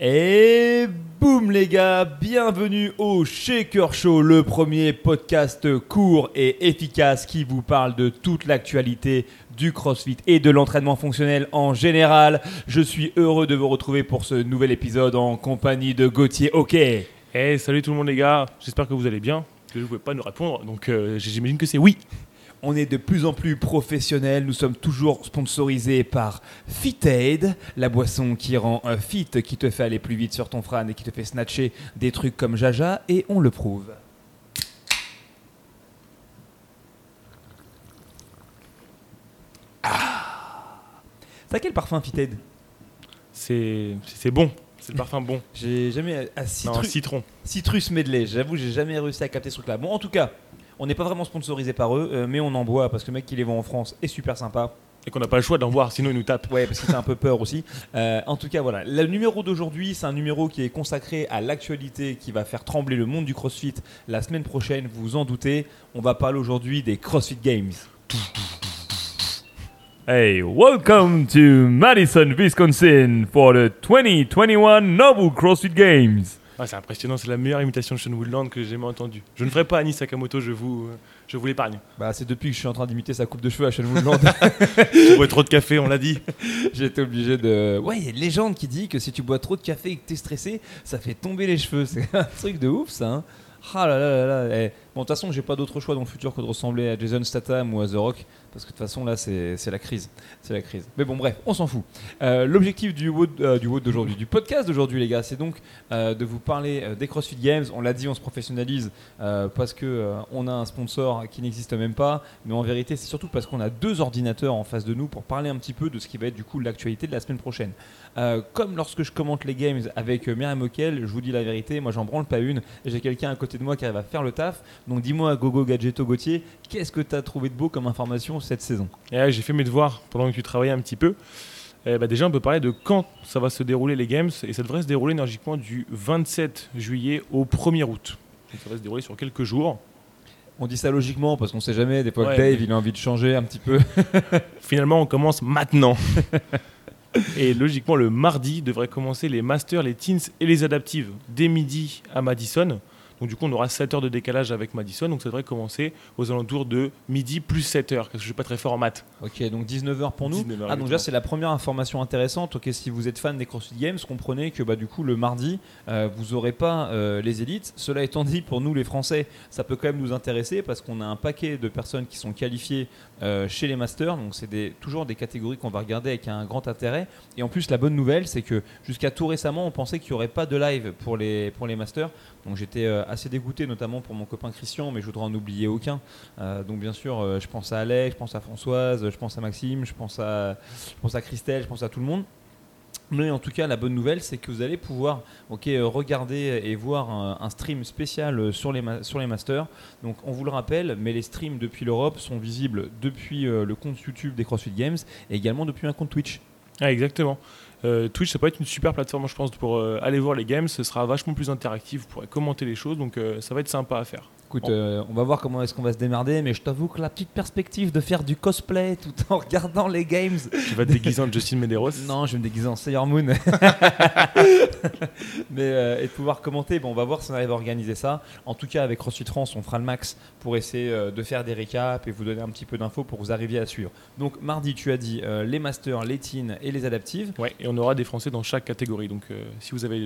Et boum les gars, bienvenue au Shaker Show, le premier podcast court et efficace qui vous parle de toute l'actualité du CrossFit et de l'entraînement fonctionnel en général. Je suis heureux de vous retrouver pour ce nouvel épisode en compagnie de Gauthier. Ok. Hey, salut tout le monde les gars, j'espère que vous allez bien, que vous ne pouvez pas nous répondre, donc j'imagine que c'est oui. On est de plus en plus professionnels. Nous sommes toujours sponsorisés par FitAid, la boisson qui rend fit, qui te fait aller plus vite sur ton frane et qui te fait snatcher des trucs comme Jaja. Et on le prouve. Ah. T'as quel parfum FitAid ? C'est bon. C'est le parfum bon. J'ai jamais... citron. Citrus medley. J'avoue, j'ai jamais réussi à capter ce truc-là. Bon, en tout cas... On n'est pas vraiment sponsorisé par eux, mais on en boit parce que le mec qui les vend en France est super sympa. Et qu'on n'a pas le choix d'en voir, sinon ils nous tapent. Ouais, parce que c'est un peu peur aussi. En tout cas, voilà. Le numéro d'aujourd'hui, c'est un numéro qui est consacré à l'actualité qui va faire trembler le monde du CrossFit la semaine prochaine, vous vous en doutez. On va parler aujourd'hui des CrossFit Games. Hey, welcome to Madison, Wisconsin for the 2021 Noble CrossFit Games. Ah, c'est impressionnant, c'est la meilleure imitation de Sean Woodland que j'ai jamais entendue. Je ne ferai pas Annie Sakamoto, je vous l'épargne. Bah, c'est depuis que je suis en train d'imiter sa coupe de cheveux à Sean Woodland. Tu bois trop de café, on l'a dit. J'étais obligé de... Ouais, il y a une légende qui dit que si tu bois trop de café et que t'es stressé, ça fait tomber les cheveux. C'est un truc de ouf ça, hein. Ah là là là là. Eh. Bon, de toute façon, j'ai pas d'autre choix dans le futur que de ressembler à Jason Statham ou à The Rock, parce que de toute façon, là, c'est la crise. Mais bon, bref, on s'en fout. L'objectif du podcast d'aujourd'hui, les gars, c'est donc de vous parler des CrossFit Games. On l'a dit, on se professionnalise parce que on a un sponsor qui n'existe même pas, mais en vérité, c'est surtout parce qu'on a deux ordinateurs en face de nous pour parler un petit peu de ce qui va être du coup l'actualité de la semaine prochaine. Comme lorsque je commente les Games avec Miriam Okel, je vous dis la vérité, moi, j'en branle pas une. Et j'ai quelqu'un à côté de moi qui arrive à faire le taf. Donc dis-moi, Gogo Gadgeto Gauthier, qu'est-ce que tu as trouvé de beau comme information cette saison ? J'ai fait mes devoirs pendant que tu travaillais un petit peu. Déjà, on peut parler de quand ça va se dérouler les Games. Et ça devrait se dérouler énergiquement du 27 juillet au 1er août. Donc, ça va se dérouler sur quelques jours. On dit ça logiquement parce qu'on ne sait jamais. Des fois, ouais, Dave, il a envie de changer un petit peu. Finalement, on commence maintenant. Et logiquement, le mardi devraient commencer les Masters, les Teens et les Adaptives dès midi à Madison. Donc du coup, on aura 7 heures de décalage avec Madison. Donc ça devrait commencer aux alentours de midi plus 7 heures. Parce que je ne suis pas très fort en maths. Ok, donc 19h pour nous. 19h, ah, donc déjà, c'est la première information intéressante. Ok, si vous êtes fan des CrossFit Games, comprenez que bah, du coup, le mardi, vous n'aurez pas les élites. Cela étant dit, pour nous les Français, ça peut quand même nous intéresser parce qu'on a un paquet de personnes qui sont qualifiées chez les Masters. Donc c'est toujours des catégories qu'on va regarder avec un grand intérêt. Et en plus, la bonne nouvelle, c'est que jusqu'à tout récemment, on pensait qu'il n'y aurait pas de live pour les Masters. Donc j'étais assez dégoûté, notamment pour mon copain Christian, mais je voudrais en oublier aucun. Donc bien sûr, je pense à Alex, je pense à Françoise, je pense à Maxime, je pense à Christelle, je pense à tout le monde. Mais en tout cas, la bonne nouvelle, c'est que vous allez pouvoir regarder et voir un stream spécial sur les Masters. Donc, on vous le rappelle, mais les streams depuis l'Europe sont visibles depuis le compte YouTube des CrossFit Games et également depuis un compte Twitch. Ah, exactement. Twitch, ça peut être une super plateforme, je pense, pour aller voir les games. Ce sera vachement plus interactif, vous pourrez commenter les choses, donc ça va être sympa à faire. Écoute, on va voir comment est-ce qu'on va se démerder, mais je t'avoue que la petite perspective de faire du cosplay tout en regardant les games... Tu vas te déguiser en Justin Medeiros ? Non, je vais me déguiser en Sailor Moon. Mais et de pouvoir commenter, bon, on va voir si on arrive à organiser ça. En tout cas, avec CrossFit France, on fera le max pour essayer de faire des récaps et vous donner un petit peu d'infos pour que vous arriviez à suivre. Donc mardi, tu as dit les Masters, les Teens et les Adaptives. Ouais, et on aura des Français dans chaque catégorie. Donc si vous avez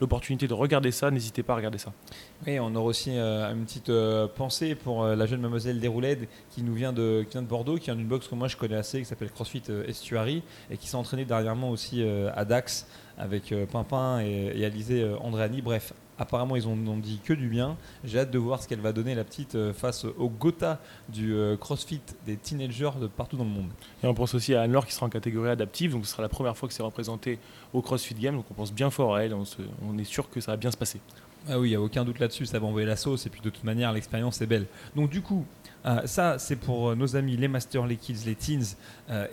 l'opportunité de regarder ça, n'hésitez pas à regarder ça. Et on aura aussi une petite pensée pour la jeune mademoiselle Déroulède qui vient de Bordeaux, qui est une box que moi je connais assez, qui s'appelle CrossFit Estuary et qui s'est entraînée dernièrement aussi à Dax avec Pimpin et Alizé Andréani. Bref, apparemment ils n'ont dit que du bien. J'ai hâte de voir ce qu'elle va donner la petite face au Gotha du CrossFit des teenagers de partout dans le monde. Et on pense aussi à Anne-Laure qui sera en catégorie adaptive, donc ce sera la première fois que c'est représenté au CrossFit Games, donc on pense bien fort à elle, on est sûr que ça va bien se passer. Ah oui, il n'y a aucun doute là-dessus, ça va envoyer la sauce et puis de toute manière l'expérience est belle. Donc du coup, ça c'est pour nos amis les Masters, les Kids, les Teens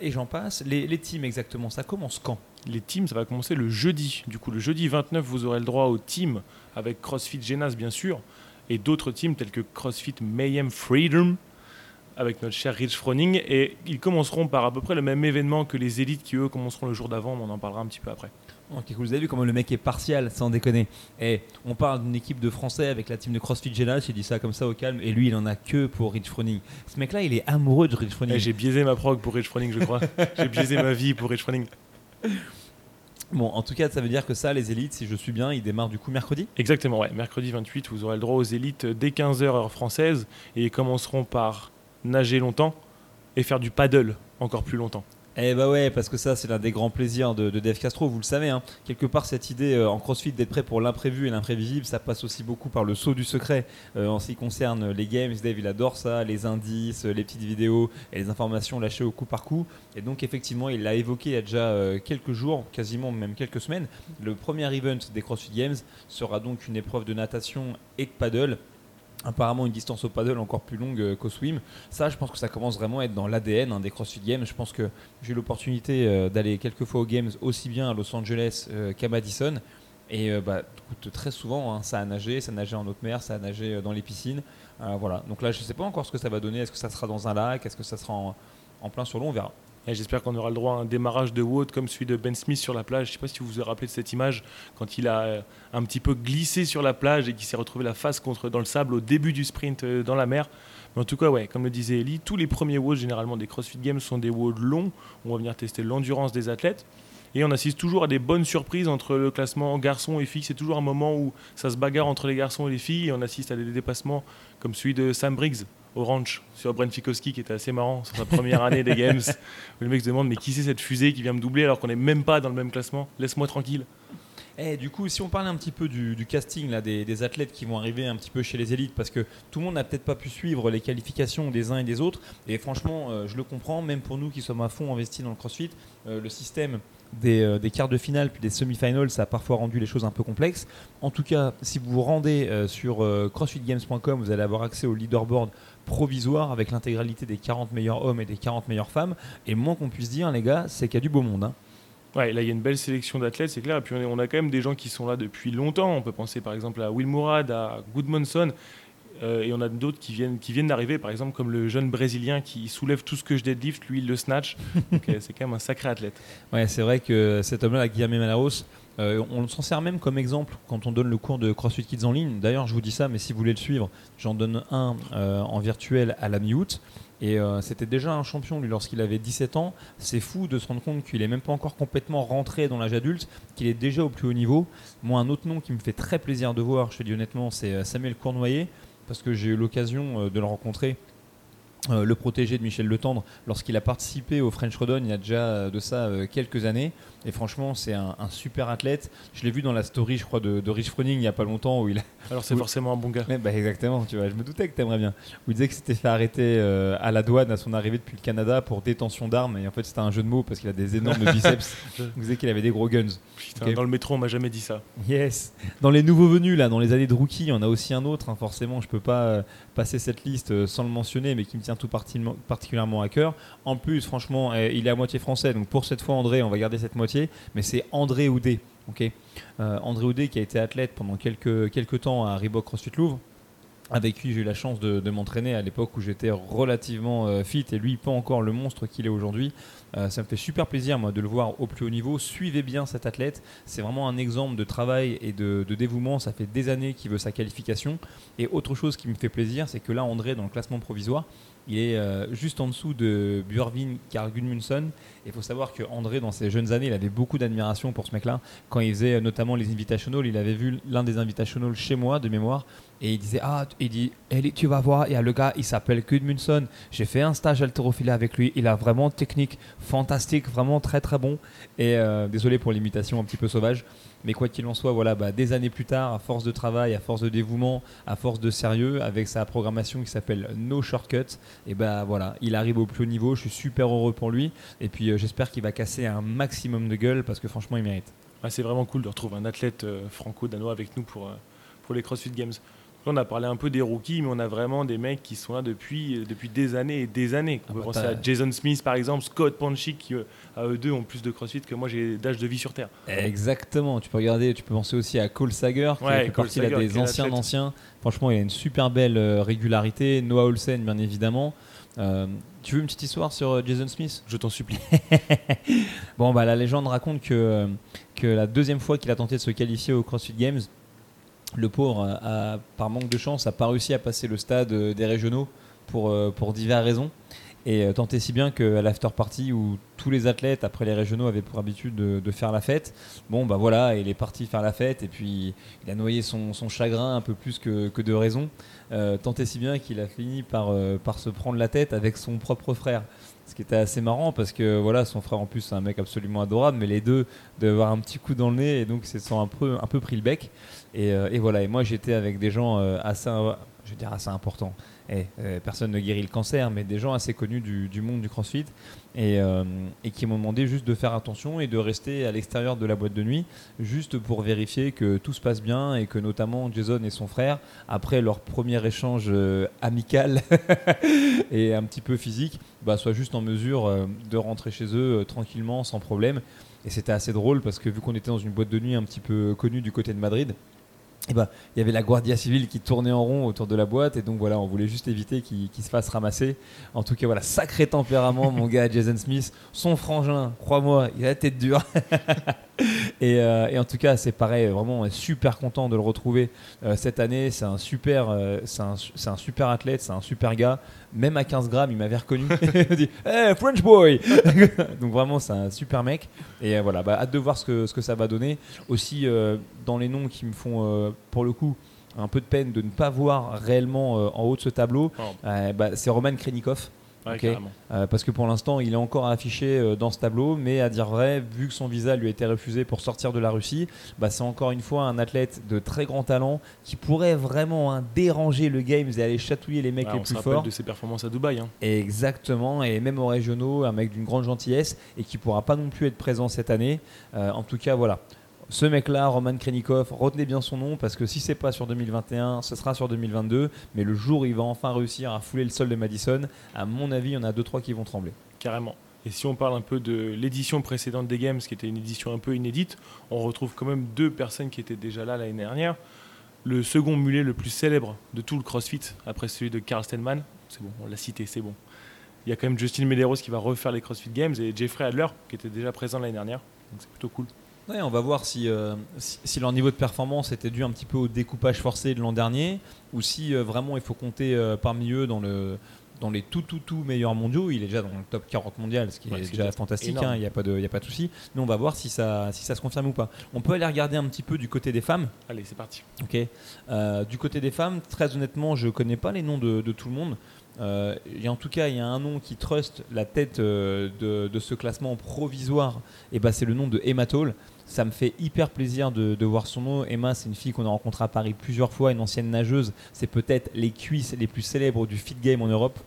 et j'en passe. Les teams exactement, ça commence quand ? Les teams, ça va commencer le jeudi. Du coup, le jeudi 29, vous aurez le droit aux teams avec CrossFit Genas bien sûr et d'autres teams tels que CrossFit Mayhem Freedom, avec notre cher Rich Froning, et ils commenceront par à peu près le même événement que les élites qui, eux, commenceront le jour d'avant, mais on en parlera un petit peu après. Okay, cool. Vous avez vu comment le mec est partial, sans déconner. Et on parle d'une équipe de Français avec la team de CrossFit Genas, il dit ça comme ça au calme, et lui il en a que pour Rich Froning. Ce mec-là, il est amoureux de Rich Froning. Et j'ai biaisé ma prog pour Rich Froning, je crois. J'ai biaisé ma vie pour Rich Froning. Bon, en tout cas, ça veut dire que ça, les élites, si je suis bien, ils démarrent du coup mercredi ? Exactement, ouais. Mercredi 28, vous aurez le droit aux élites dès 15h heure française, et ils commenceront par nager longtemps et faire du paddle encore plus longtemps. Eh bah ouais, parce que ça, c'est l'un des grands plaisirs de Dave Castro, vous le savez, hein. Quelque part, cette idée en CrossFit d'être prêt pour l'imprévu et l'imprévisible, ça passe aussi beaucoup par le saut du secret en ce qui concerne les games. Dave, il adore ça, les indices, les petites vidéos et les informations lâchées au coup par coup. Et donc, effectivement, il l'a évoqué il y a déjà quelques jours, quasiment même quelques semaines. Le premier event des CrossFit Games sera donc une épreuve de natation et de paddle. Apparemment une distance au paddle encore plus longue qu'au swim. Ça, je pense que ça commence vraiment à être dans l'ADN des CrossFit Games. Je pense que j'ai eu l'opportunité d'aller quelques fois aux Games, aussi bien à Los Angeles qu'à Madison. Et bah, écoute, très souvent, hein, ça a nagé en haute mer, ça a nagé dans les piscines. Voilà. Donc là, je ne sais pas encore ce que ça va donner. Est-ce que ça sera dans un lac ? Est-ce que ça sera en plein sur l'eau ? On verra. Et j'espère qu'on aura le droit à un démarrage de WOD comme celui de Ben Smith sur la plage. Je ne sais pas si vous vous rappelez de cette image quand il a un petit peu glissé sur la plage et qu'il s'est retrouvé la face dans le sable au début du sprint dans la mer. Mais en tout cas, ouais, comme le disait Ellie, tous les premiers WOD généralement des CrossFit Games sont des WOD longs. On va venir tester l'endurance des athlètes. Et on assiste toujours à des bonnes surprises entre le classement garçons et filles. C'est toujours un moment où ça se bagarre entre les garçons et les filles. Et on assiste à des dépassements comme celui de Sam Briggs au ranch sur Brent Fikowski, qui était assez marrant sur sa première année des Games, où le mec se demande mais qui c'est cette fusée qui vient me doubler alors qu'on n'est même pas dans le même classement, laisse-moi tranquille. Et du coup, si on parlait un petit peu du casting là, des athlètes qui vont arriver un petit peu chez les élites, parce que tout le monde n'a peut-être pas pu suivre les qualifications des uns et des autres, et franchement je le comprends, même pour nous qui sommes à fond investis dans le CrossFit, le système des quarts de finale puis des semi-finals, ça a parfois rendu les choses un peu complexes. En tout cas, si vous vous rendez sur crossfitgames.com, vous allez avoir accès au leaderboard provisoire avec l'intégralité des 40 meilleurs hommes et des 40 meilleures femmes, et moins qu'on puisse dire, les gars, c'est qu'il y a du beau monde, hein. Ouais, là il y a une belle sélection d'athlètes, c'est clair, et puis on a quand même des gens qui sont là depuis longtemps. On peut penser par exemple à Will Mourad, à Goodmanson, et on a d'autres qui viennent d'arriver, par exemple comme le jeune Brésilien qui soulève tout ce que je deadlift, lui il le snatch. Donc c'est quand même un sacré athlète. Ouais, c'est vrai que cet homme-là, Guilherme Malaros, on s'en sert même comme exemple quand on donne le cours de CrossFit Kids en ligne. D'ailleurs, je vous dis ça, mais si vous voulez le suivre, j'en donne un en virtuel à la mi-août. Et c'était déjà un champion, lui, lorsqu'il avait 17 ans. C'est fou de se rendre compte qu'il n'est même pas encore complètement rentré dans l'âge adulte, qu'il est déjà au plus haut niveau. Moi, un autre nom qui me fait très plaisir de voir, je te dis honnêtement, c'est Samuel Cournoyer, parce que j'ai eu l'occasion de le rencontrer, le protégé de Michel Letendre, lorsqu'il a participé au French Rodon il y a déjà de ça quelques années. Et franchement, c'est un super athlète. Je l'ai vu dans la story, je crois, de Rich Froning il n'y a pas longtemps. Où il a... Alors c'est forcément un bon gars. Bah, exactement, tu vois, je me doutais que tu aimerais bien. Où il disait qu'il s'était fait arrêter à la douane à son arrivée depuis le Canada pour détention d'armes. Et en fait, c'était un jeu de mots parce qu'il a des énormes biceps. Il disait qu'il avait des gros guns. Putain, okay. Dans le métro, on m'a jamais dit ça. Yes. Dans les nouveaux venus, là, dans les années de rookie, il y en a aussi un autre. Hein. Forcément, je ne peux pas passer cette liste sans le mentionner, mais qui me tient tout particulièrement à cœur. En plus, franchement, il est à moitié français. Donc pour cette fois, André, on va garder cette moitié. Mais c'est André Houdet, okay. André Houdet qui a été athlète pendant quelques temps à Reebok CrossFit Louvre, avec qui j'ai eu la chance de m'entraîner à l'époque où j'étais relativement fit, et lui pas encore le monstre qu'il est aujourd'hui. Ça me fait super plaisir, moi, de le voir au plus haut niveau. Suivez bien cet athlète, c'est vraiment un exemple de travail et de dévouement. Ça fait des années qu'il veut sa qualification. Et autre chose qui me fait plaisir, c'est que là, André, dans le classement provisoire, il est juste en dessous de Bjørvin Karl Gudmundsson. Et il faut savoir que André, dans ses jeunes années, il avait beaucoup d'admiration pour ce mec-là. Quand il faisait notamment les invitationals, il avait vu l'un des invitationals chez moi, de mémoire, et il disait, Ellie, tu vas voir, il y a le gars, il s'appelle Gudmundsson. J'ai fait un stage haltérophilie avec lui. Il a vraiment technique fantastique, vraiment très très bon. Et désolé pour l'imitation un petit peu sauvage. Mais quoi qu'il en soit, voilà, bah, des années plus tard, à force de travail, à force de dévouement, à force de sérieux, avec sa programmation qui s'appelle No Shortcut, et bah, voilà, il arrive au plus haut niveau. Je suis super heureux pour lui. Et puis j'espère qu'il va casser un maximum de gueule, parce que franchement, il mérite. Ah, c'est vraiment cool de retrouver un athlète franco-danois avec nous pour les CrossFit Games. Là, on a parlé un peu des rookies, mais on a vraiment des mecs qui sont là depuis des années et des années. On peut penser à Jason Smith, par exemple, Scott Panchik, qui à eux deux ont plus de CrossFit que moi j'ai d'âge de vie sur Terre. Exactement. Tu peux penser aussi à Cole Sager, qui fait partie des anciens. Franchement, il a une super belle régularité. Noah Olsen, bien évidemment. Tu veux une petite histoire sur Jason Smith ? Je t'en supplie. Bon, bah, la légende raconte que la deuxième fois qu'il a tenté de se qualifier au CrossFit Games, le pauvre, par manque de chance, n'a pas réussi à passer le stade des régionaux pour diverses raisons. Et tant et si bien qu'à l'after party où tous les athlètes après les régionaux avaient pour habitude de faire la fête, bon bah voilà, il est parti faire la fête et puis il a noyé son chagrin un peu plus que de raison, tant et si bien qu'il a fini par se prendre la tête avec son propre frère. Ce qui était assez marrant parce que voilà, son frère en plus c'est un mec absolument adorable, mais les deux devaient avoir un petit coup dans le nez et donc ils se sont un peu pris le bec. Et voilà, et moi j'étais avec des gens assez importants. Personne ne guérit le cancer, mais des gens assez connus du monde du CrossFit et qui m'ont demandé juste de faire attention et de rester à l'extérieur de la boîte de nuit juste pour vérifier que tout se passe bien et que notamment Jason et son frère, après leur premier échange amical et un petit peu physique, bah, soient juste en mesure de rentrer chez eux tranquillement, sans problème. Et c'était assez drôle parce que vu qu'on était dans une boîte de nuit un petit peu connue du côté de Madrid, y avait la Guardia Civile qui tournait en rond autour de la boîte et donc voilà, on voulait juste éviter qu'il se fasse ramasser. En tout cas, voilà, sacré tempérament mon gars Jason Smith, son frangin, crois-moi, il a la tête dure. Et en tout cas, c'est pareil, vraiment on est super content de le retrouver cette année. C'est un super athlète, c'est un super gars. Même à 15 grammes, il m'avait reconnu. Il m'a dit « Hey, French boy !» Donc vraiment, c'est un super mec. Et voilà, hâte de voir ce que ça va donner. Aussi, dans les noms qui me font, pour le coup, un peu de peine de ne pas voir réellement en haut de ce tableau, c'est Roman Khrennikov. Ouais, okay. Parce que pour l'instant il est encore affiché dans ce tableau, mais à dire vrai, vu que son visa lui a été refusé pour sortir de la Russie, c'est encore une fois un athlète de très grand talent qui pourrait vraiment déranger le Games et aller chatouiller les mecs les plus forts. On se rappelle de ses performances à Dubaï. Exactement, et même aux régionaux, un mec d'une grande gentillesse et qui pourra pas non plus être présent cette année. En tout cas, voilà. Ce mec-là, Roman Khrennikov, retenez bien son nom parce que si ce n'est pas sur 2021, ce sera sur 2022. Mais le jour où il va enfin réussir à fouler le sol de Madison, à mon avis, il y en a 2-3 qui vont trembler. Carrément. Et si on parle un peu de l'édition précédente des Games, qui était une édition un peu inédite, on retrouve quand même deux personnes qui étaient déjà là l'année dernière. Le second mulet le plus célèbre de tout le CrossFit, après celui de Carl Stenman. C'est bon, on l'a cité, c'est bon. Il y a quand même Justin Medeiros qui va refaire les CrossFit Games et Jeffrey Adler qui était déjà présent l'année dernière. Donc c'est plutôt cool. Ouais, on va voir si leur niveau de performance était dû un petit peu au découpage forcé de l'an dernier ou si vraiment il faut compter parmi eux dans les tout meilleurs mondiaux. Il est déjà dans le top 40 mondial, ce qui est déjà fantastique, il n'y a pas de souci. Mais on va voir si ça se confirme ou pas. On peut aller regarder un petit peu du côté des femmes. Allez, c'est parti. Okay. Du côté des femmes, très honnêtement, je ne connais pas les noms de tout le monde. En tout cas, il y a un nom qui truste la tête de ce classement provisoire, et c'est le nom de Emma Toll. Ça me fait hyper plaisir de voir son nom. Emma, c'est une fille qu'on a rencontrée à Paris plusieurs fois, une ancienne nageuse. C'est peut-être les cuisses les plus célèbres du fit game en Europe.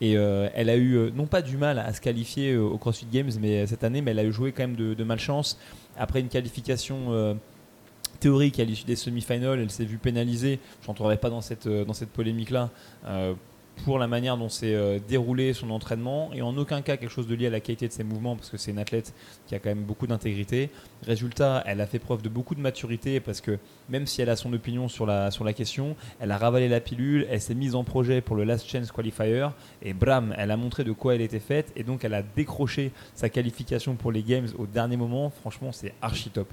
Et elle a eu, non pas du mal à se qualifier au CrossFit Games cette année, mais elle a eu joué quand même de malchance. Après une qualification théorique à l'issue des semi-finals, elle s'est vue pénalisée. Je n'entrerai pas dans cette polémique-là. Pour la manière dont s'est déroulé son entraînement et en aucun cas quelque chose de lié à la qualité de ses mouvements parce que c'est une athlète qui a quand même beaucoup d'intégrité. Résultat, elle a fait preuve de beaucoup de maturité parce que même si elle a son opinion sur la question, elle a ravalé la pilule, elle s'est mise en projet pour le Last Chance Qualifier et bram, elle a montré de quoi elle était faite et donc elle a décroché sa qualification pour les Games au dernier moment. Franchement, c'est archi top.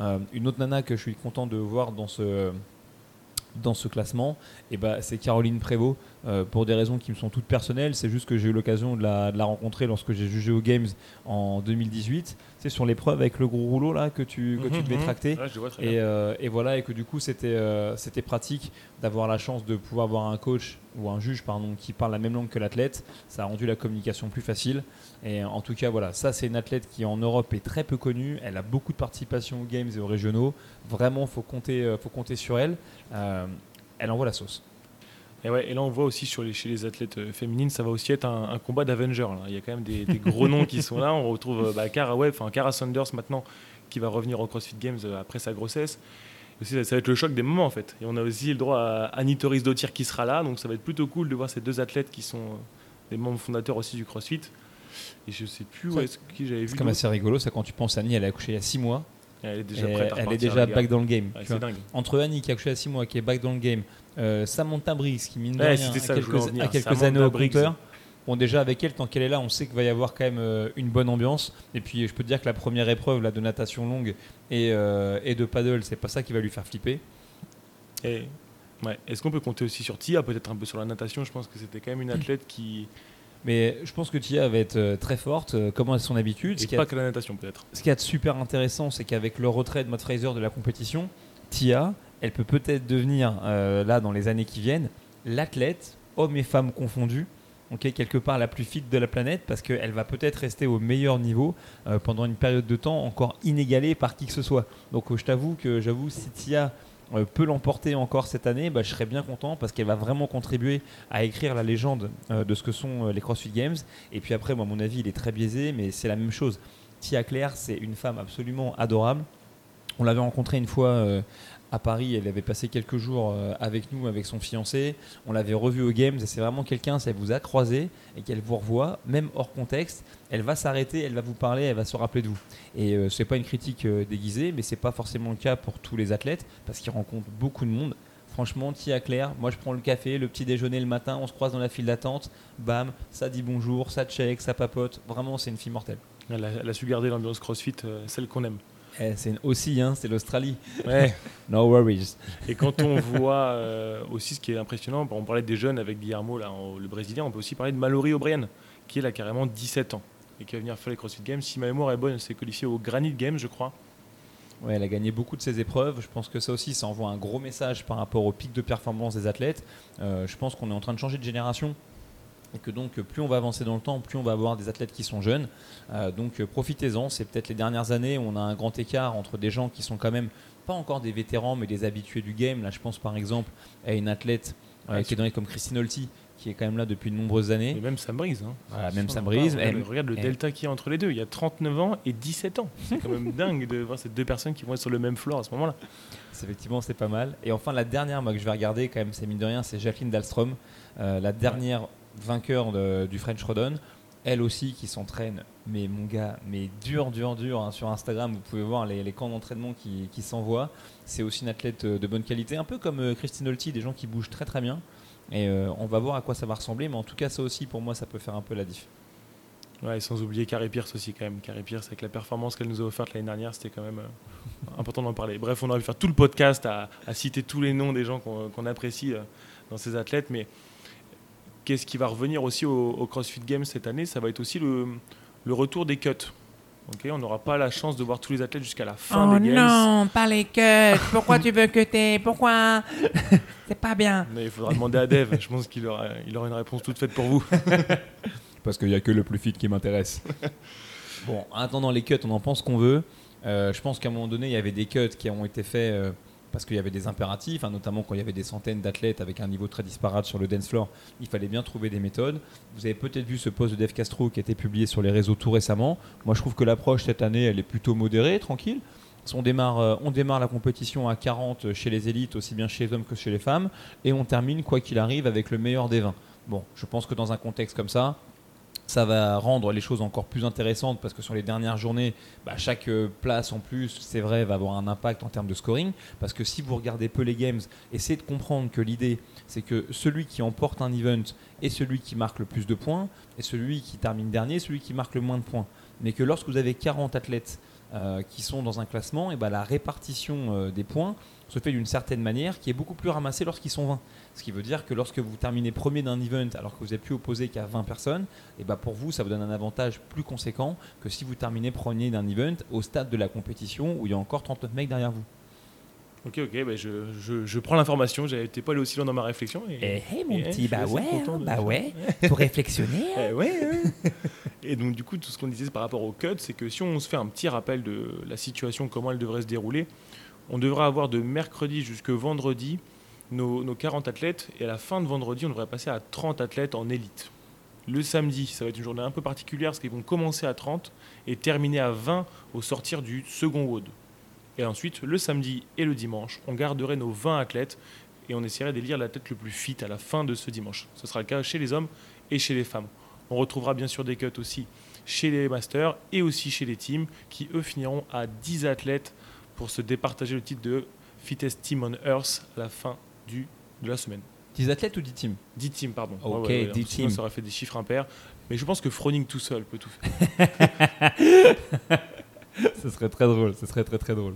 Une autre nana que je suis content de voir dans ce classement, c'est Caroline Prévost. Pour des raisons qui me sont toutes personnelles, c'est juste que j'ai eu l'occasion de la rencontrer lorsque j'ai jugé aux Games en 2018. C'est sur l'épreuve avec le gros rouleau là que tu devais tracter. Ouais, je vois très bien. Et voilà, et que du coup c'était pratique d'avoir la chance de pouvoir avoir un coach ou un juge qui parle la même langue que l'athlète. Ça a rendu la communication plus facile. Et en tout cas voilà, ça c'est une athlète qui en Europe est très peu connue. Elle a beaucoup de participation aux Games et aux régionaux. Vraiment, faut compter sur elle. Elle envoie la sauce. Et là, on voit aussi chez les athlètes féminines, ça va aussi être un combat d'Avengers. Il y a quand même des gros noms qui sont là. On retrouve Cara Saunders maintenant, qui va revenir au CrossFit Games après sa grossesse. Aussi, ça va être le choc des moments, en fait. Et on a aussi le droit à Annie Dotir qui sera là. Donc, ça va être plutôt cool de voir ces deux athlètes qui sont des membres fondateurs aussi du CrossFit. Et je ne sais plus où est-ce que j'avais vu. C'est comme assez rigolo, c'est quand tu penses à Annie, elle a accouché il y a 6 mois. Elle est déjà prête à repartir. Elle est déjà back dans le game. Ouais, c'est dingue. Entre Annie qui a accouché à 6 mois, qui est back dans le game, Samantha Briggs qui mine de rien a quelques années au compteur, Bon, déjà avec elle, tant qu'elle est là, on sait qu'il va y avoir quand même une bonne ambiance. Et puis je peux te dire que la première épreuve là, de natation longue et de paddle, c'est pas ça qui va lui faire flipper. Et, ouais. Est-ce qu'on peut compter aussi sur Tia, peut-être un peu sur la natation? Je pense que c'était quand même une athlète qui... Mais je pense que Tia va être très forte, comme à son habitude. Et pas que la natation peut-être. Ce qui est super intéressant, c'est qu'avec le retrait de Matt Fraser de la compétition, Tia, elle peut peut-être devenir, là dans les années qui viennent, l'athlète, hommes et femmes confondus, okay, quelque part la plus fit de la planète, parce qu'elle va peut-être rester au meilleur niveau pendant une période de temps encore inégalée par qui que ce soit. Donc je t'avoue que si Tia peut l'emporter encore cette année, bah, je serais bien content parce qu'elle va vraiment contribuer à écrire la légende de ce que sont les CrossFit Games. Et puis après, moi, à mon avis, il est très biaisé, mais c'est la même chose. Tia Claire, c'est une femme absolument adorable. On l'avait rencontrée une fois à Paris, elle avait passé quelques jours avec nous, avec son fiancé. On l'avait revue aux Games et c'est vraiment quelqu'un, si elle vous a croisé et qu'elle vous revoit, même hors contexte, elle va s'arrêter, elle va vous parler, elle va se rappeler de vous. Et c'est pas une critique déguisée, mais c'est pas forcément le cas pour tous les athlètes parce qu'ils rencontrent beaucoup de monde. Franchement, Tia Claire, moi je prends le café, le petit déjeuner le matin, on se croise dans la file d'attente, bam, ça dit bonjour, ça check, ça papote. Vraiment, c'est une fille mortelle. Elle a su garder l'ambiance CrossFit, celle qu'on aime. C'est aussi, hein, c'est l'Australie. Ouais. No worries. Et quand on voit aussi ce qui est impressionnant, on parlait des jeunes avec Guillermo, là, le Brésilien, on peut aussi parler de Mallory O'Brien, qui est là carrément 17 ans et qui va venir faire les CrossFit Games. Si ma mémoire est bonne, elle s'est qualifiée au Granite Games, je crois. Ouais, elle a gagné beaucoup de ses épreuves. Je pense que ça aussi, ça envoie un gros message par rapport au pic de performance des athlètes. Je pense qu'on est en train de changer de génération. Et que donc plus on va avancer dans le temps, plus on va avoir des athlètes qui sont jeunes. Donc profitez-en, c'est peut-être les dernières années où on a un grand écart entre des gens qui sont quand même pas encore des vétérans mais des habitués du game. Là je pense par exemple à une athlète qui est donnée comme Christine Olty, qui est quand même là depuis de nombreuses années. Et même Sam Briggs. Hein. Voilà, même Sam Briggs. Regarde le delta qu'il y a entre les deux. Il y a 39 ans et 17 ans. C'est quand même dingue de voir ces deux personnes qui vont être sur le même floor à ce moment-là. Effectivement, c'est pas mal. Et enfin, la dernière, moi, que je vais regarder, quand même, c'est mine de rien, c'est Jacqueline Dahlstrom. La dernière vainqueur du French Rodon. Elle aussi qui s'entraîne, mais mon gars, mais dur hein, sur Instagram, vous pouvez voir les camps d'entraînement qui s'envoient. C'est aussi une athlète de bonne qualité, un peu comme Christine Olty, des gens qui bougent très très bien. Et on va voir à quoi ça va ressembler, mais en tout cas ça aussi pour moi ça peut faire un peu la diff. Ouais, et sans oublier Carrie Pierce aussi quand même. Carrie Pierce avec la performance qu'elle nous a offerte l'année dernière, c'était quand même important d'en parler. Bref, on aurait pu faire tout le podcast à citer tous les noms des gens qu'on apprécie dans ces athlètes, mais qu'est-ce qui va revenir aussi au CrossFit Games cette année? Ça va être aussi le retour des cuts. Okay, on n'aura pas la chance de voir tous les athlètes jusqu'à la fin des Games. Oh non, pas les cuts. Pourquoi tu veux cutter? Pourquoi? C'est pas bien. Mais il faudra demander à Dave. Je pense qu'il aura une réponse toute faite pour vous. Parce qu'il n'y a que le plus fit qui m'intéresse. Bon, en attendant les cuts, on en pense qu'on veut. Je pense qu'à un moment donné, il y avait des cuts qui ont été faits... parce qu'il y avait des impératifs, hein, notamment quand il y avait des centaines d'athlètes avec un niveau très disparate sur le dance floor, il fallait bien trouver des méthodes. Vous avez peut-être vu ce post de Dave Castro qui a été publié sur les réseaux tout récemment. Moi, je trouve que l'approche cette année, elle est plutôt modérée, tranquille. On démarre la compétition à 40 chez les élites, aussi bien chez les hommes que chez les femmes, et on termine, quoi qu'il arrive, avec le meilleur des 20. Bon, je pense que dans un contexte comme ça, ça va rendre les choses encore plus intéressantes parce que sur les dernières journées, chaque place en plus, c'est vrai, va avoir un impact en termes de scoring. Parce que si vous regardez peu les games, essayez de comprendre que l'idée, c'est que celui qui emporte un event est celui qui marque le plus de points et celui qui termine dernier, celui qui marque le moins de points. Mais que lorsque vous avez 40 athlètes qui sont dans un classement, et la répartition des points se fait d'une certaine manière qui est beaucoup plus ramassée lorsqu'ils sont 20. Ce qui veut dire que lorsque vous terminez premier d'un event alors que vous n'êtes plus opposé qu'à 20 personnes, pour vous, ça vous donne un avantage plus conséquent que si vous terminez premier d'un event au stade de la compétition où il y a encore 39 mecs derrière vous. Ok, je prends l'information, je n'étais pas allé aussi loin dans ma réflexion. Faut réflexionner. Et donc du coup, tout ce qu'on disait par rapport au cut, c'est que si on se fait un petit rappel de la situation, comment elle devrait se dérouler, on devra avoir de mercredi jusqu'à vendredi nos 40 athlètes et à la fin de vendredi, on devrait passer à 30 athlètes en élite. Le samedi, ça va être une journée un peu particulière parce qu'ils vont commencer à 30 et terminer à 20 au sortir du second WOD. Et ensuite, le samedi et le dimanche, on garderait nos 20 athlètes et on essaierait d'élire l'athlète le plus fit à la fin de ce dimanche. Ce sera le cas chez les hommes et chez les femmes. On retrouvera bien sûr des cuts aussi chez les masters et aussi chez les teams qui, eux, finiront à 10 athlètes pour se départager le titre de Fittest Team on Earth à la fin de la semaine. 10 athlètes ou 10 teams ? 10 teams, pardon. Ok, 10 teams. Ça aurait fait des chiffres impairs. Mais je pense que Froning tout seul peut tout faire. Ce serait très drôle, ce serait très très drôle.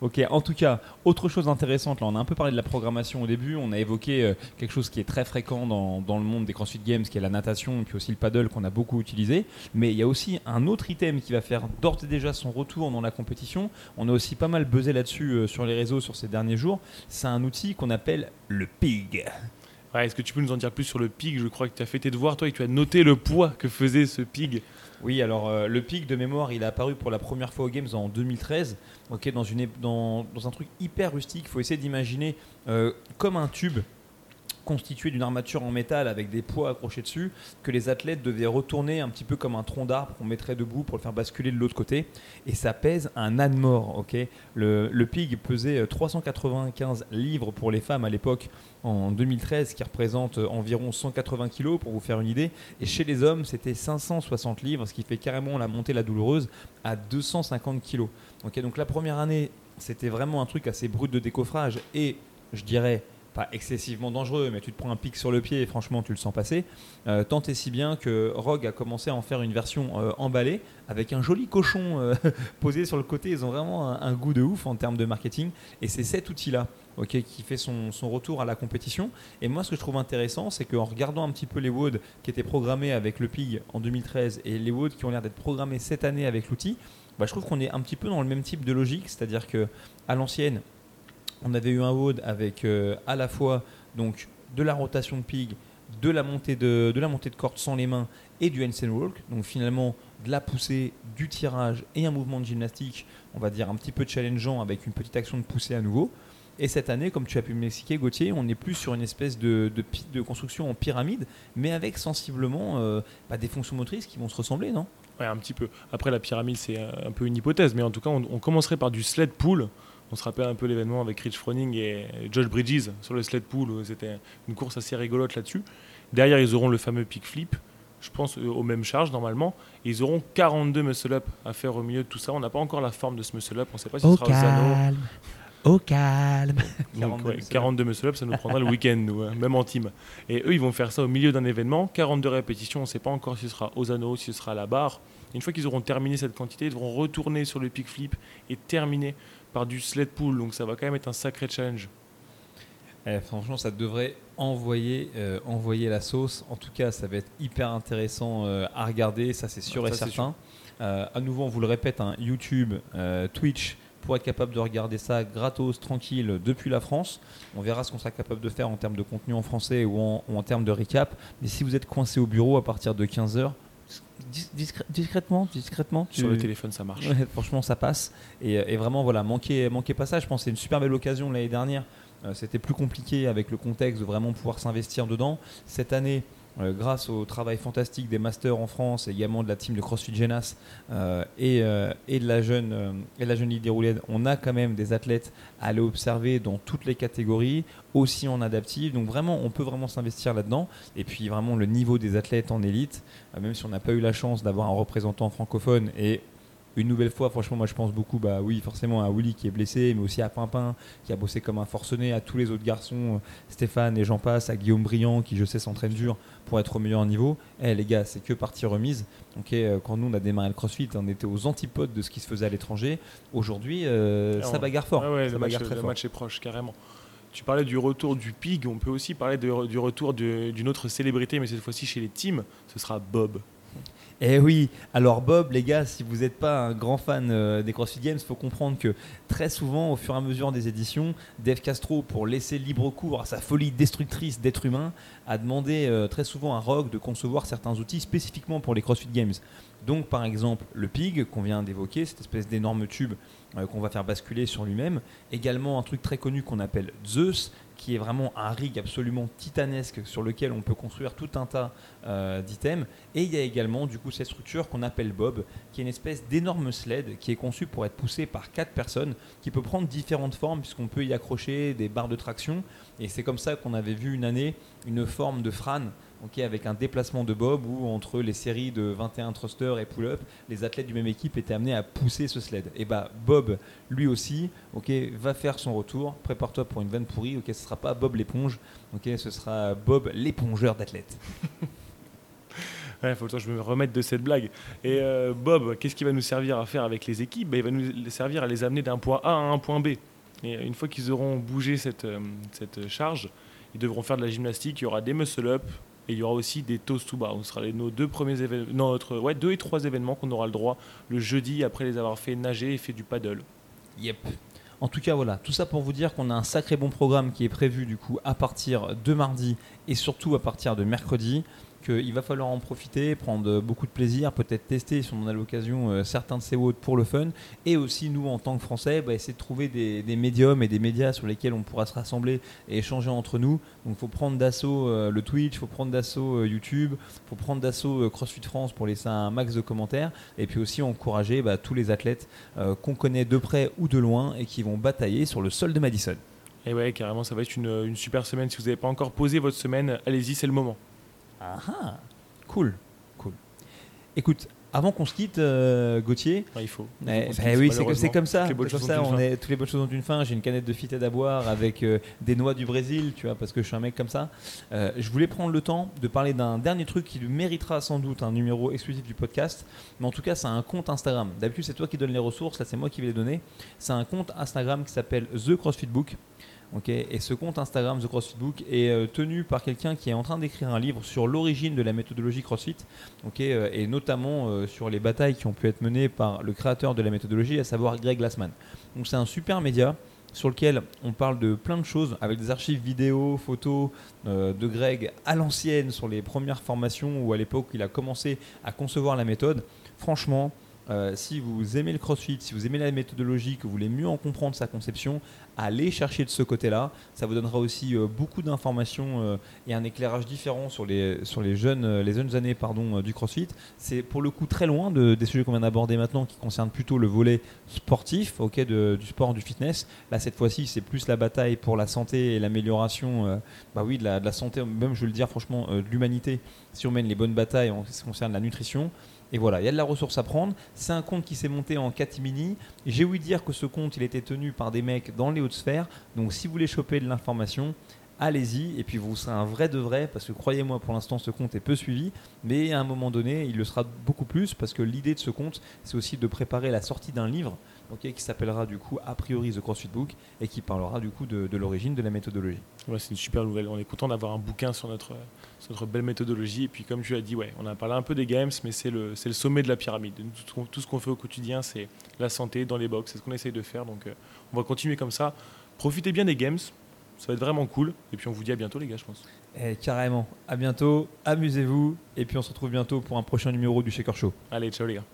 Ok, en tout cas, autre chose intéressante, là on a un peu parlé de la programmation au début, on a évoqué quelque chose qui est très fréquent dans le monde des CrossFit Games, qui est la natation, et puis aussi le paddle qu'on a beaucoup utilisé, mais il y a aussi un autre item qui va faire d'ores et déjà son retour dans la compétition, on a aussi pas mal buzzé là-dessus sur les réseaux sur ces derniers jours, c'est un outil qu'on appelle le pig. Ouais, est-ce que tu peux nous en dire plus sur le pig ? Je crois que tu as fait tes devoirs, toi, et que tu as noté le poids que faisait ce pig. Oui, alors le pig de mémoire, il est apparu pour la première fois aux Games en 2013, okay, dans un truc hyper rustique. Il faut essayer d'imaginer comme un tube constitué d'une armature en métal avec des poids accrochés dessus, que les athlètes devaient retourner un petit peu comme un tronc d'arbre qu'on mettrait debout pour le faire basculer de l'autre côté, et ça pèse un âne mort. Okay, le pig pesait 395 livres pour les femmes à l'époque, en 2013, qui représente environ 180 kilos pour vous faire une idée, et chez les hommes c'était 560 livres, ce qui fait carrément la montée la douloureuse à 250 kilos. Okay, donc la première année c'était vraiment un truc assez brut de décoffrage et je dirais pas excessivement dangereux, mais tu te prends un pic sur le pied et franchement tu le sens passer, tant et si bien que Rogue a commencé à en faire une version emballée avec un joli cochon posé sur le côté. Ils ont vraiment un goût de ouf en termes de marketing, et c'est cet outil là okay, qui fait son retour à la compétition. Et moi ce que je trouve intéressant, c'est qu'en regardant un petit peu les WOD qui étaient programmés avec le pig en 2013 et les WOD qui ont l'air d'être programmés cette année avec l'outil, bah, je trouve qu'on est un petit peu dans le même type de logique, c'est-à-dire qu'à l'ancienne on avait eu un WOD avec à la fois donc, de la rotation de pig, de la montée de corde sans les mains et du handstand walk. Donc finalement, de la poussée, du tirage et un mouvement de gymnastique, on va dire un petit peu challengeant avec une petite action de poussée à nouveau. Et cette année, comme tu as pu m'expliquer, Gauthier, on est plus sur une espèce de construction en pyramide, mais avec sensiblement des fonctions motrices qui vont se ressembler, non ? Ouais, un petit peu. Après, la pyramide, c'est un peu une hypothèse, mais en tout cas, on commencerait par du sled pull. On se rappelle un peu l'événement avec Rich Froning et Josh Bridges sur le sled pull. C'était une course assez rigolote là-dessus. Derrière, ils auront le fameux pick flip, je pense, aux mêmes charges normalement. Et ils auront 42 muscle-up à faire au milieu de tout ça. On n'a pas encore la forme de ce muscle-up. On ne sait pas si ce sera aux anneaux. Au calme. Donc, 42 muscle-up, ça nous prendra le week-end, nous, hein, même en team. Et eux, ils vont faire ça au milieu d'un événement. 42 répétitions, on ne sait pas encore si ce sera aux anneaux, si ce sera à la barre. Une fois qu'ils auront terminé cette quantité, ils devront retourner sur le pick flip et terminer par du sled pull, donc ça va quand même être un sacré challenge. Eh, franchement, ça devrait envoyer la sauce. En tout cas, ça va être hyper intéressant à regarder, ça c'est sûr, et certain. À nouveau, on vous le répète, hein, YouTube, Twitch, pour être capable de regarder ça gratos, tranquille, depuis la France. On verra ce qu'on sera capable de faire en termes de contenu en français ou en termes de récap. Mais si vous êtes coincé au bureau à partir de 15h, discrètement sur le téléphone, ça marche. Ouais, franchement ça passe, et vraiment voilà, manquez pas ça. Je pense que c'est une super belle occasion. L'année dernière c'était plus compliqué avec le contexte de vraiment pouvoir s'investir dedans. Cette année, grâce au travail fantastique des masters en France et également de la team de CrossFit Genas et de la jeune Ligue Déroulède, on a quand même des athlètes à aller observer dans toutes les catégories, aussi en adaptive. Donc vraiment, on peut vraiment s'investir là-dedans. Et puis vraiment, le niveau des athlètes en élite, même si on n'a pas eu la chance d'avoir un représentant francophone, et une nouvelle fois, franchement, moi je pense beaucoup, forcément à Willy qui est blessé, mais aussi à Pimpin qui a bossé comme un forcené, à tous les autres garçons, Stéphane et j'en passe, à Guillaume Briand qui, je sais, s'entraîne dur pour être au meilleur niveau. Les gars, c'est que partie remise. Okay, quand nous on a démarré le CrossFit, on était aux antipodes de ce qui se faisait à l'étranger. Aujourd'hui, ça bagarre fort. Ah ouais, ça bagarre très fort. Le match est proche, carrément. Tu parlais du retour du pig, on peut aussi parler du retour d'une autre célébrité, mais cette fois-ci chez les teams, ce sera Bob. Eh oui, alors Bob, les gars, si vous n'êtes pas un grand fan des CrossFit Games, il faut comprendre que très souvent, au fur et à mesure des éditions, Dave Castro, pour laisser libre cours à sa folie destructrice d'être humain, a demandé très souvent à Rogue de concevoir certains outils spécifiquement pour les CrossFit Games. Donc par exemple le pig qu'on vient d'évoquer, cette espèce d'énorme tube qu'on va faire basculer sur lui-même. Également un truc très connu qu'on appelle Zeus, qui est vraiment un rig absolument titanesque sur lequel on peut construire tout un tas d'items. Et il y a également du coup cette structure qu'on appelle Bob, qui est une espèce d'énorme sled qui est conçue pour être poussée par 4 personnes, qui peut prendre différentes formes puisqu'on peut y accrocher des barres de traction. Et c'est comme ça qu'on avait vu une année une forme de frane avec un déplacement de bob où entre les séries de 21 thrusters et pull-up, les athlètes du même équipe étaient amenés à pousser ce sled. Et bah Bob, lui aussi, va faire son retour, prépare-toi pour une vanne pourrie, ce sera pas Bob l'éponge, ce sera Bob l'épongeur d'athlètes. Il faut que je me remette de cette blague. Et Bob, qu'est-ce qui va nous servir à faire avec les équipes ? Il va nous servir à les amener d'un point A à un point B. Et une fois qu'ils auront bougé cette charge, ils devront faire de la gymnastique. Il y aura des muscle-up et il y aura aussi des toes to bar. Ce sera nos deux et trois événements qu'on aura le droit le jeudi après les avoir fait nager et fait du paddle. Yep. En tout cas, voilà, tout ça pour vous dire qu'on a un sacré bon programme qui est prévu du coup à partir de mardi et surtout à partir de mercredi. Il va falloir en profiter, prendre beaucoup de plaisir, peut-être tester si on en a l'occasion certains de ces WOD pour le fun, et aussi nous en tant que Français, essayer de trouver des médiums et des médias sur lesquels on pourra se rassembler et échanger entre nous. Donc il faut prendre d'assaut le Twitch, il faut prendre d'assaut YouTube, il faut prendre d'assaut CrossFit France pour laisser un max de commentaires, et puis aussi encourager tous les athlètes qu'on connaît de près ou de loin et qui vont batailler sur le sol de Madison. Et ouais, carrément, ça va être une super semaine. Si vous n'avez pas encore posé votre semaine, allez-y, c'est le moment. Ah, cool. Écoute, avant qu'on se quitte, Gauthier. Ouais, il faut. C'est comme ça. Toutes les bonnes choses ont une fin. J'ai une canette de FitAid à boire avec des noix du Brésil, tu vois, parce que je suis un mec comme ça. Je voulais prendre le temps de parler d'un dernier truc qui lui méritera sans doute un numéro exclusif du podcast. Mais en tout cas, c'est un compte Instagram. D'habitude, c'est toi qui donnes les ressources. Là, c'est moi qui vais les donner. C'est un compte Instagram qui s'appelle The CrossFit Book. Et ce compte Instagram The CrossFit Book est tenu par quelqu'un qui est en train d'écrire un livre sur l'origine de la méthodologie CrossFit, et notamment sur les batailles qui ont pu être menées par le créateur de la méthodologie, à savoir Greg Glassman. Donc c'est un super média sur lequel on parle de plein de choses avec des archives vidéo, photos de Greg à l'ancienne sur les premières formations ou à l'époque où il a commencé à concevoir la méthode. Franchement, si vous aimez le CrossFit, si vous aimez la méthodologie, que vous voulez mieux en comprendre sa conception, allez chercher de ce côté-là. Ça vous donnera aussi beaucoup d'informations et un éclairage différent sur les jeunes années du CrossFit. C'est pour le coup très loin des sujets qu'on vient d'aborder maintenant, qui concernent plutôt le volet sportif, du sport, du fitness. Là, cette fois-ci, c'est plus la bataille pour la santé et l'amélioration de la santé, même je veux le dire franchement, de l'humanité, si on mène les bonnes batailles en ce qui concerne la nutrition. Et voilà, il y a de la ressource à prendre. C'est un compte qui s'est monté en catimini. J'ai ouï dire que ce compte, il était tenu par des mecs dans les hautes sphères. Donc, si vous voulez choper de l'information, allez-y. Et puis, vous serez un vrai de vrai parce que, croyez-moi, pour l'instant, ce compte est peu suivi. Mais à un moment donné, il le sera beaucoup plus parce que l'idée de ce compte, c'est aussi de préparer la sortie d'un livre qui s'appellera du coup a priori The CrossFit Book et qui parlera du coup de l'origine de la méthodologie. Ouais, c'est une super nouvelle. On est content d'avoir un bouquin sur notre belle méthodologie. Et puis comme tu as dit, on a parlé un peu des games, mais c'est le sommet de la pyramide. Tout ce qu'on fait au quotidien, c'est la santé dans les box. C'est ce qu'on essaye de faire. Donc on va continuer comme ça. Profitez bien des games. Ça va être vraiment cool. Et puis on vous dit à bientôt les gars, je pense. Et carrément. À bientôt. Amusez-vous. Et puis on se retrouve bientôt pour un prochain numéro du Shaker Show. Allez, ciao les gars.